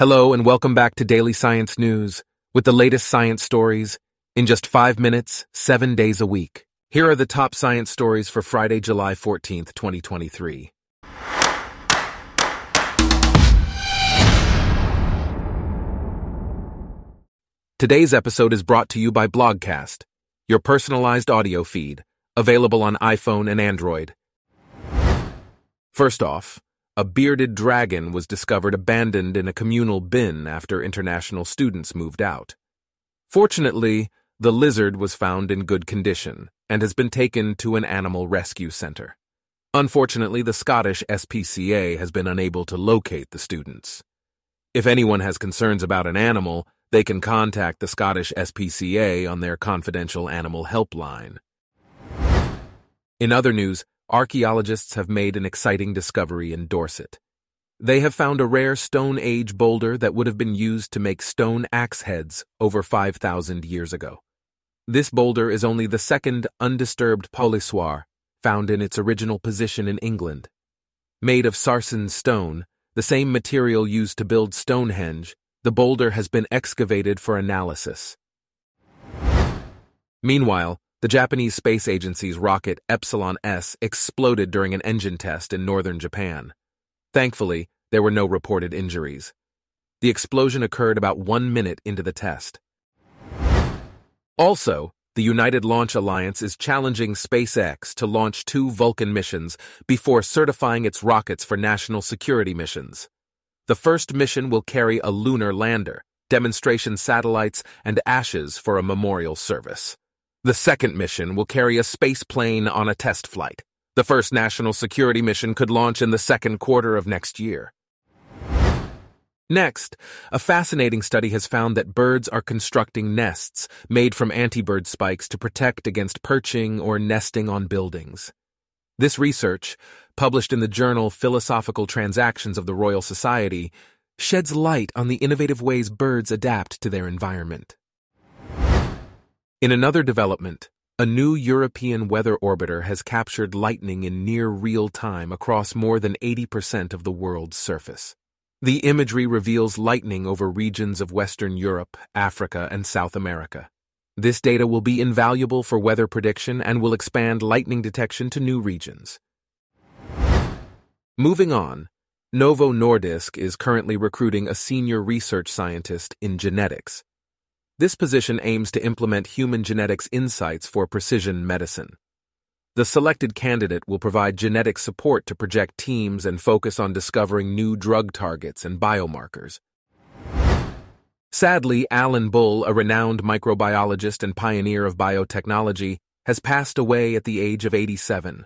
Hello and welcome back to Daily Science News, with the latest science stories, in just 5 minutes, 7 days a week. Here are the top science stories for Friday, July 14th, 2023. Today's episode is brought to you by Blogcast, your personalized audio feed, available on iPhone and Android. First off, a bearded dragon was discovered abandoned in a communal bin after international students moved out. Fortunately, the lizard was found in good condition and has been taken to an animal rescue center. Unfortunately, the Scottish SPCA has been unable to locate the students. If anyone has concerns about an animal, they can contact the Scottish SPCA on their confidential animal helpline. In other news, archaeologists have made an exciting discovery in Dorset. They have found a rare Stone Age boulder that would have been used to make stone axe heads over 5,000 years ago. This boulder is only the second undisturbed polissoir found in its original position in England. Made of sarsen stone, the same material used to build Stonehenge, the boulder has been excavated for analysis. Meanwhile, the Japanese Space Agency's rocket Epsilon S exploded during an engine test in northern Japan. Thankfully, there were no reported injuries. The explosion occurred about 1 minute into the test. Also, the United Launch Alliance is challenging SpaceX to launch 2 Vulcan missions before certifying its rockets for national security missions. The first mission will carry a lunar lander, demonstration satellites, and ashes for a memorial service. The second mission will carry a space plane on a test flight. The first national security mission could launch in the second quarter of next year. Next, a fascinating study has found that birds are constructing nests made from antibird spikes to protect against perching or nesting on buildings. This research, published in the journal Philosophical Transactions of the Royal Society, sheds light on the innovative ways birds adapt to their environment. In another development, a new European weather orbiter has captured lightning in near real time across more than 80% of the world's surface. The imagery reveals lightning over regions of Western Europe, Africa, and South America. This data will be invaluable for weather prediction and will expand lightning detection to new regions. Moving on, Novo Nordisk is currently recruiting a senior research scientist in genetics. This position aims to implement human genetics insights for precision medicine. The selected candidate will provide genetic support to project teams and focus on discovering new drug targets and biomarkers. Sadly, Alan Bull, a renowned microbiologist and pioneer of biotechnology, has passed away at the age of 87.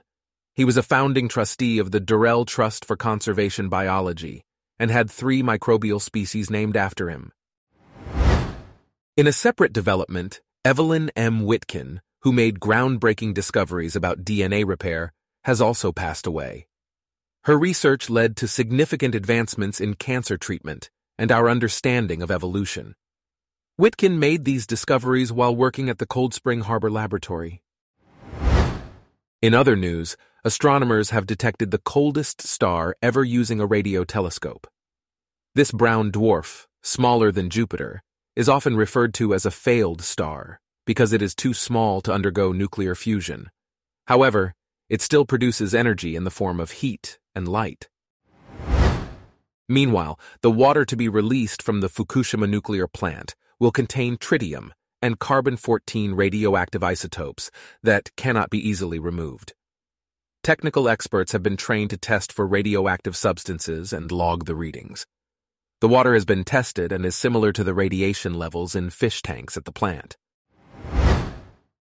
He was a founding trustee of the Durrell Trust for Conservation Biology and had 3 microbial species named after him. In a separate development, Evelyn M. Witkin, who made groundbreaking discoveries about DNA repair, has also passed away. Her research led to significant advancements in cancer treatment and our understanding of evolution. Witkin made these discoveries while working at the Cold Spring Harbor Laboratory. In other news, astronomers have detected the coldest star ever using a radio telescope. This brown dwarf, smaller than Jupiter, is often referred to as a failed star because it is too small to undergo nuclear fusion. However, it still produces energy in the form of heat and light. Meanwhile, the water to be released from the Fukushima nuclear plant will contain tritium and carbon-14 radioactive isotopes that cannot be easily removed. Technical experts have been trained to test for radioactive substances and log the readings. The water has been tested and is similar to the radiation levels in fish tanks at the plant.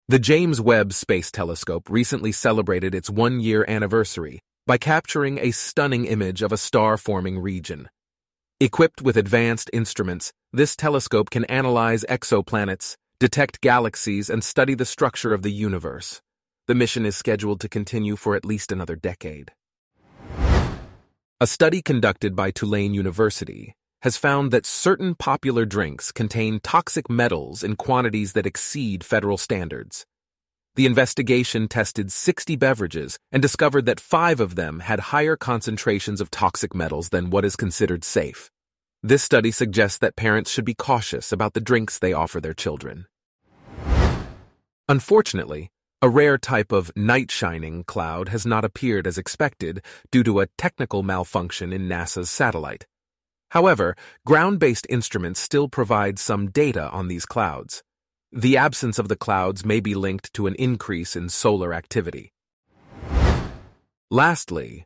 The James Webb Space Telescope recently celebrated its 1-year anniversary by capturing a stunning image of a star-forming region. Equipped with advanced instruments, this telescope can analyze exoplanets, detect galaxies, and study the structure of the universe. The mission is scheduled to continue for at least another decade. A study conducted by Tulane University has found that certain popular drinks contain toxic metals in quantities that exceed federal standards. The investigation tested 60 beverages and discovered that 5 of them had higher concentrations of toxic metals than what is considered safe. This study suggests that parents should be cautious about the drinks they offer their children. Unfortunately, a rare type of night-shining cloud has not appeared as expected due to a technical malfunction in NASA's satellite. However, ground-based instruments still provide some data on these clouds. The absence of the clouds may be linked to an increase in solar activity. Lastly,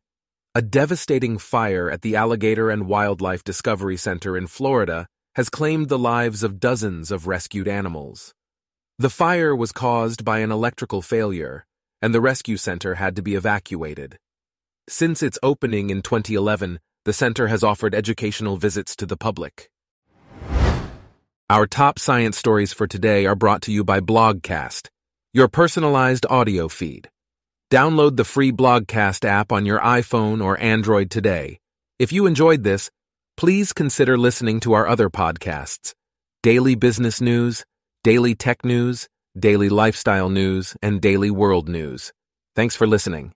a devastating fire at the Alligator and Wildlife Discovery Center in Florida has claimed the lives of dozens of rescued animals. The fire was caused by an electrical failure, and the rescue center had to be evacuated. Since its opening in 2011, the center has offered educational visits to the public. Our top science stories for today are brought to you by Blogcast, your personalized audio feed. Download the free Blogcast app on your iPhone or Android today. If you enjoyed this, please consider listening to our other podcasts: Daily Business News, Daily Tech News, Daily Lifestyle News, and Daily World News. Thanks for listening.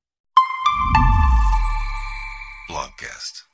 Blogcast.